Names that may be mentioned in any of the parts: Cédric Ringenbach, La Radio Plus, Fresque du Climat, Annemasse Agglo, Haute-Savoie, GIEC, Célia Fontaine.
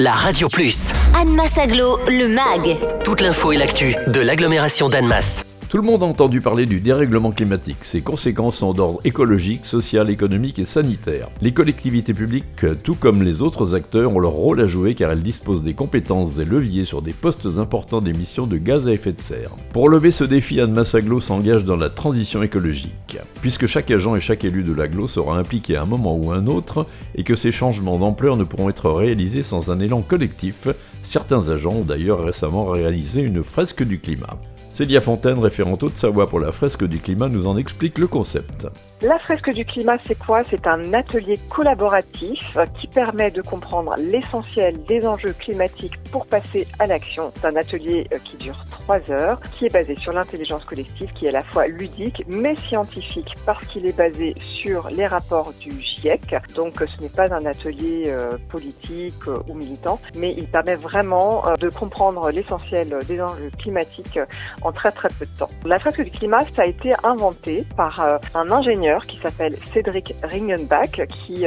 La Radio Plus. Annemasse Agglo, le mag. Toute l'info et l'actu de l'agglomération d'Annemasse. Tout le monde a entendu parler du dérèglement climatique. Ses conséquences sont d'ordre écologique, social, économique et sanitaire. Les collectivités publiques, tout comme les autres acteurs, ont leur rôle à jouer car elles disposent des compétences et leviers sur des postes importants d'émissions de gaz à effet de serre. Pour lever ce défi, Annemasse Agglo s'engage dans la transition écologique. Puisque chaque agent et chaque élu de l'Agglo sera impliqué à un moment ou un autre et que ces changements d'ampleur ne pourront être réalisés sans un élan collectif, certains agents ont d'ailleurs récemment réalisé une fresque du climat. Célia Fontaine, référente Haute-Savoie pour la Fresque du Climat, nous en explique le concept. La Fresque du Climat, c'est quoi ? C'est un atelier collaboratif qui permet de comprendre l'essentiel des enjeux climatiques pour passer à l'action. C'est un atelier qui dure 3 heures, qui est basé sur l'intelligence collective, qui est à la fois ludique mais scientifique parce qu'il est basé sur les rapports du GIEC. Donc ce n'est pas un atelier politique ou militant, mais il permet vraiment de comprendre l'essentiel des enjeux climatiques en très très peu de temps. La fresque du climat, ça a été inventé par un ingénieur qui s'appelle Cédric Ringenbach, qui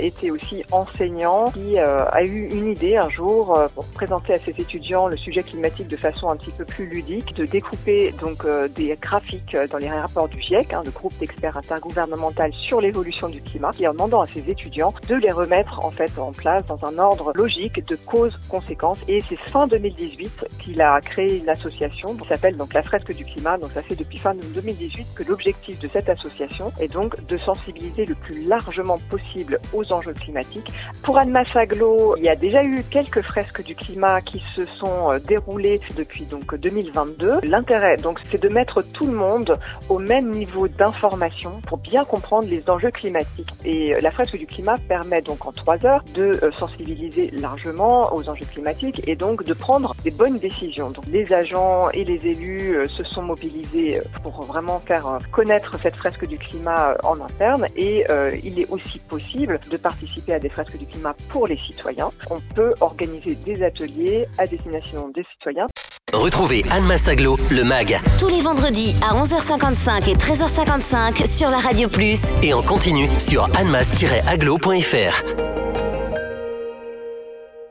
était aussi enseignant, qui a eu une idée un jour pour présenter à ses étudiants le sujet climatique de façon un petit peu plus ludique, de découper donc des graphiques dans les rapports du GIEC, le groupe d'experts intergouvernemental sur l'évolution du climat, et en demandant à ses étudiants de les remettre en fait en place dans un ordre logique de cause-conséquence. Et c'est fin 2018 qu'il a créé une association qui s'appelle donc la fresque du climat. Donc ça fait depuis fin 2018 que l'objectif de cette association est donc de sensibiliser le plus largement possible aux enjeux climatiques. Pour Annemasse Agglo, il y a déjà eu quelques fresques du climat qui se sont déroulées depuis donc 2022. L'intérêt donc c'est de mettre tout le monde au même niveau d'information pour bien comprendre les enjeux climatiques. Et la fresque du climat permet donc en 3 heures de sensibiliser largement aux enjeux climatiques et donc de prendre des bonnes décisions. Donc les agents et les élus se sont mobilisés pour vraiment faire connaître cette fresque du climat en interne, et il est aussi possible de participer à des fresques du climat pour les citoyens. On peut organiser des ateliers à destination des citoyens. Retrouvez Annemasse Agglo, le mag. Tous les vendredis à 11h55 et 13h55 sur la Radio Plus. Et en continu sur annemasse-agglo.fr.